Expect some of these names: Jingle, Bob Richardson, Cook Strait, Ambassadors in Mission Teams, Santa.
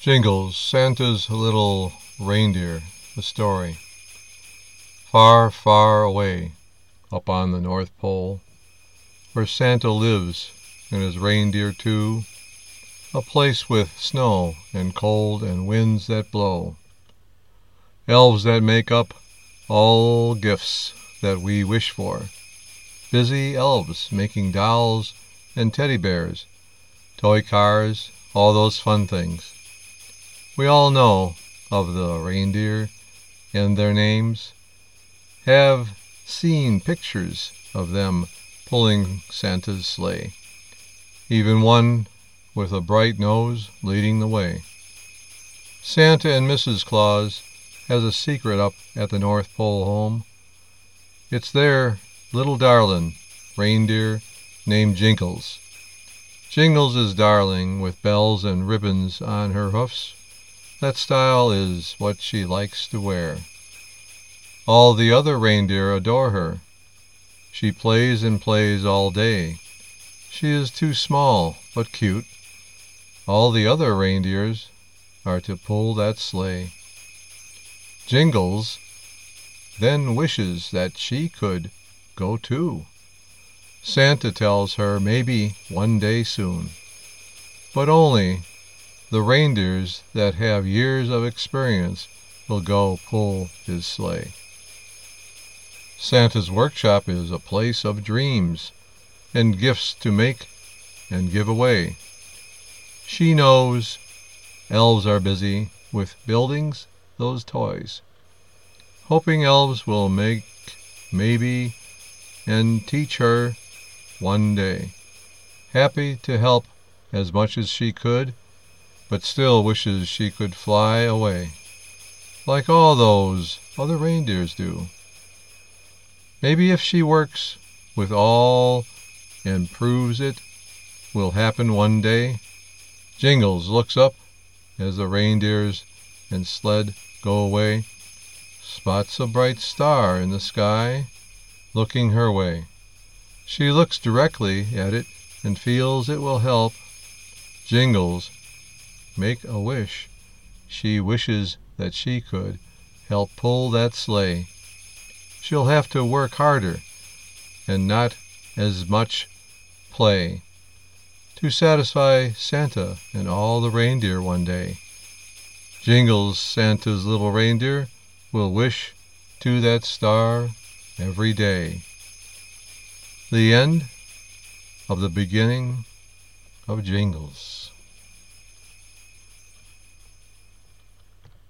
Jingles, Santa's Little Reindeer, the story. Far, far away, up on the North Pole, where Santa lives and his reindeer too, a place with snow and cold and winds that blow, elves that make up all gifts that we wish for, busy elves making dolls and teddy bears, toy cars, all those fun things. We all know of the reindeer and their names, have seen pictures of them pulling Santa's sleigh, even one with a bright nose leading the way. Santa and Mrs. Claus has a secret up at the North Pole home. It's their little darling reindeer named Jingles. Jingles is darling with bells and ribbons on her hoofs. That style is what she likes to wear. All the other reindeer adore her. She plays and plays all day. She is too small, but cute. All the other reindeers are to pull that sleigh. Jingles then wishes that she could go too. Santa tells her maybe one day soon, but only the reindeers that have years of experience will go pull his sleigh. Santa's workshop is a place of dreams and gifts to make and give away. She knows elves are busy with building those toys, hoping elves will make maybe and teach her one day. Happy to help as much as she could, but still wishes she could fly away, like all those other reindeers do. Maybe if she works with all and proves it will happen one day. Jingles looks up as the reindeers and sled go away, spots a bright star in the sky, looking her way. She looks directly at it and feels it will help. Jingles make a wish. She wishes that she could help pull that sleigh. She'll have to work harder and not as much play to satisfy Santa and all the reindeer one day. Jingles, Santa's little reindeer, will wish to that star every day. The end of the beginning of Jingles.